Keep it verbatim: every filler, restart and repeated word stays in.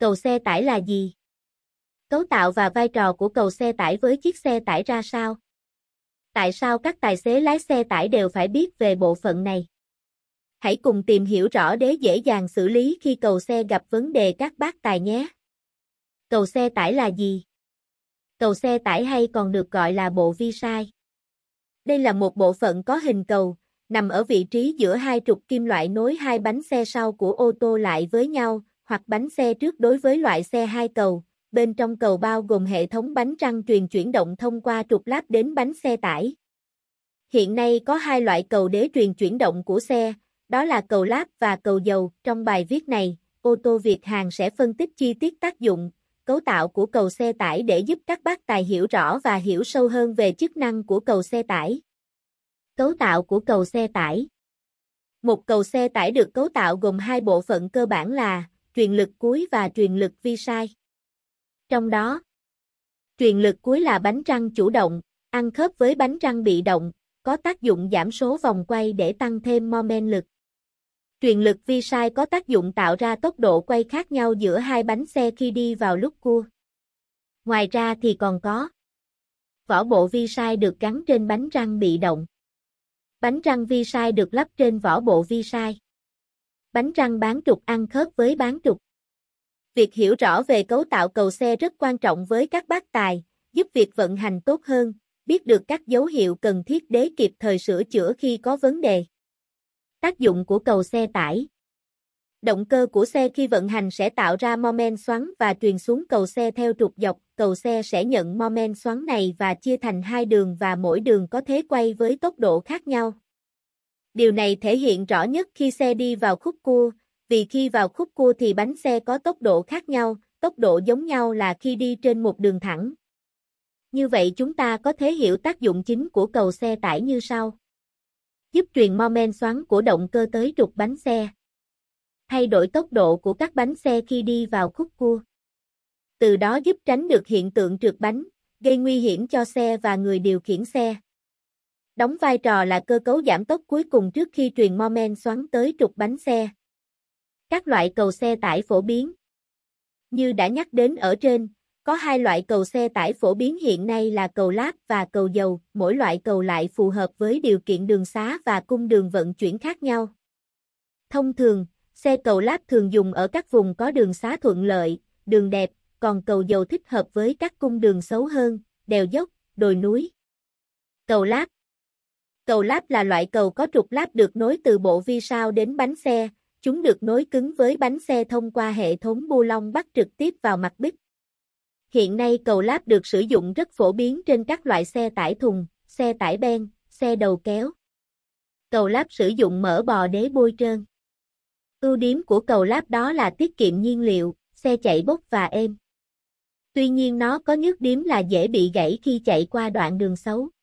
Cầu xe tải là gì? Cấu tạo và vai trò của cầu xe tải với chiếc xe tải ra sao? Tại sao các tài xế lái xe tải đều phải biết về bộ phận này? Hãy cùng tìm hiểu rõ để dễ dàng xử lý khi cầu xe gặp vấn đề các bác tài nhé. Cầu xe tải là gì? Cầu xe tải hay còn được gọi là bộ vi sai. Đây là một bộ phận có hình cầu, nằm ở vị trí giữa hai trục kim loại nối hai bánh xe sau của ô tô lại với nhau, hoặc bánh xe trước đối với loại xe hai cầu. Bên trong cầu bao gồm hệ thống bánh răng truyền chuyển động thông qua trục láp đến bánh xe tải. Hiện nay có hai loại cầu để truyền chuyển động của xe, đó là cầu láp và cầu dầu. Trong bài viết này, Ô tô Việt Hàn sẽ phân tích chi tiết tác dụng, cấu tạo của cầu xe tải để giúp các bác tài hiểu rõ và hiểu sâu hơn về chức năng của cầu xe tải. Cấu tạo của cầu xe tải. Một cầu xe tải được cấu tạo gồm hai bộ phận cơ bản là truyền lực cuối và truyền lực vi sai. Trong đó, truyền lực cuối là bánh răng chủ động, ăn khớp với bánh răng bị động, có tác dụng giảm số vòng quay để tăng thêm momen lực. Truyền lực vi sai có tác dụng tạo ra tốc độ quay khác nhau giữa hai bánh xe khi đi vào lúc cua. Ngoài ra thì còn có vỏ bộ vi sai được gắn trên bánh răng bị động. Bánh răng vi sai được lắp trên vỏ bộ vi sai. Bánh răng bán trục ăn khớp với bán trục. Việc hiểu rõ về cấu tạo cầu xe rất quan trọng với các bác tài, giúp việc vận hành tốt hơn, biết được các dấu hiệu cần thiết để kịp thời sửa chữa khi có vấn đề. Tác dụng của cầu xe tải. Động cơ của xe khi vận hành sẽ tạo ra momen xoắn và truyền xuống cầu xe theo trục dọc. Cầu xe sẽ nhận momen xoắn này và chia thành hai đường và mỗi đường có thế quay với tốc độ khác nhau. Điều này thể hiện rõ nhất khi xe đi vào khúc cua. Vì khi vào khúc cua thì bánh xe có tốc độ khác nhau, tốc độ giống nhau là khi đi trên một đường thẳng. Như vậy chúng ta có thể hiểu tác dụng chính của cầu xe tải như sau. Giúp truyền momen xoắn của động cơ tới trục bánh xe. Thay đổi tốc độ của các bánh xe khi đi vào khúc cua. Từ đó giúp tránh được hiện tượng trượt bánh, gây nguy hiểm cho xe và người điều khiển xe. Đóng vai trò là cơ cấu giảm tốc cuối cùng trước khi truyền momen xoắn tới trục bánh xe. Các loại cầu xe tải phổ biến. Như đã nhắc đến ở trên, có hai loại cầu xe tải phổ biến hiện nay là cầu láp và cầu dầu, mỗi loại cầu lại phù hợp với điều kiện đường xá và cung đường vận chuyển khác nhau. Thông thường, xe cầu láp thường dùng ở các vùng có đường xá thuận lợi, đường đẹp, còn cầu dầu thích hợp với các cung đường xấu hơn, đèo dốc, đồi núi. Cầu láp. Cầu láp là loại cầu có trục láp được nối từ bộ vi sao đến bánh xe. Chúng được nối cứng với bánh xe thông qua hệ thống bu lông bắt trực tiếp vào mặt bích. Hiện nay cầu láp được sử dụng rất phổ biến trên các loại xe tải thùng, xe tải ben, xe đầu kéo. Cầu láp sử dụng mỡ bò đế bôi trơn. Ưu điểm của cầu láp đó là tiết kiệm nhiên liệu, xe chạy bốc và êm. Tuy nhiên nó có nhược điểm là dễ bị gãy khi chạy qua đoạn đường xấu.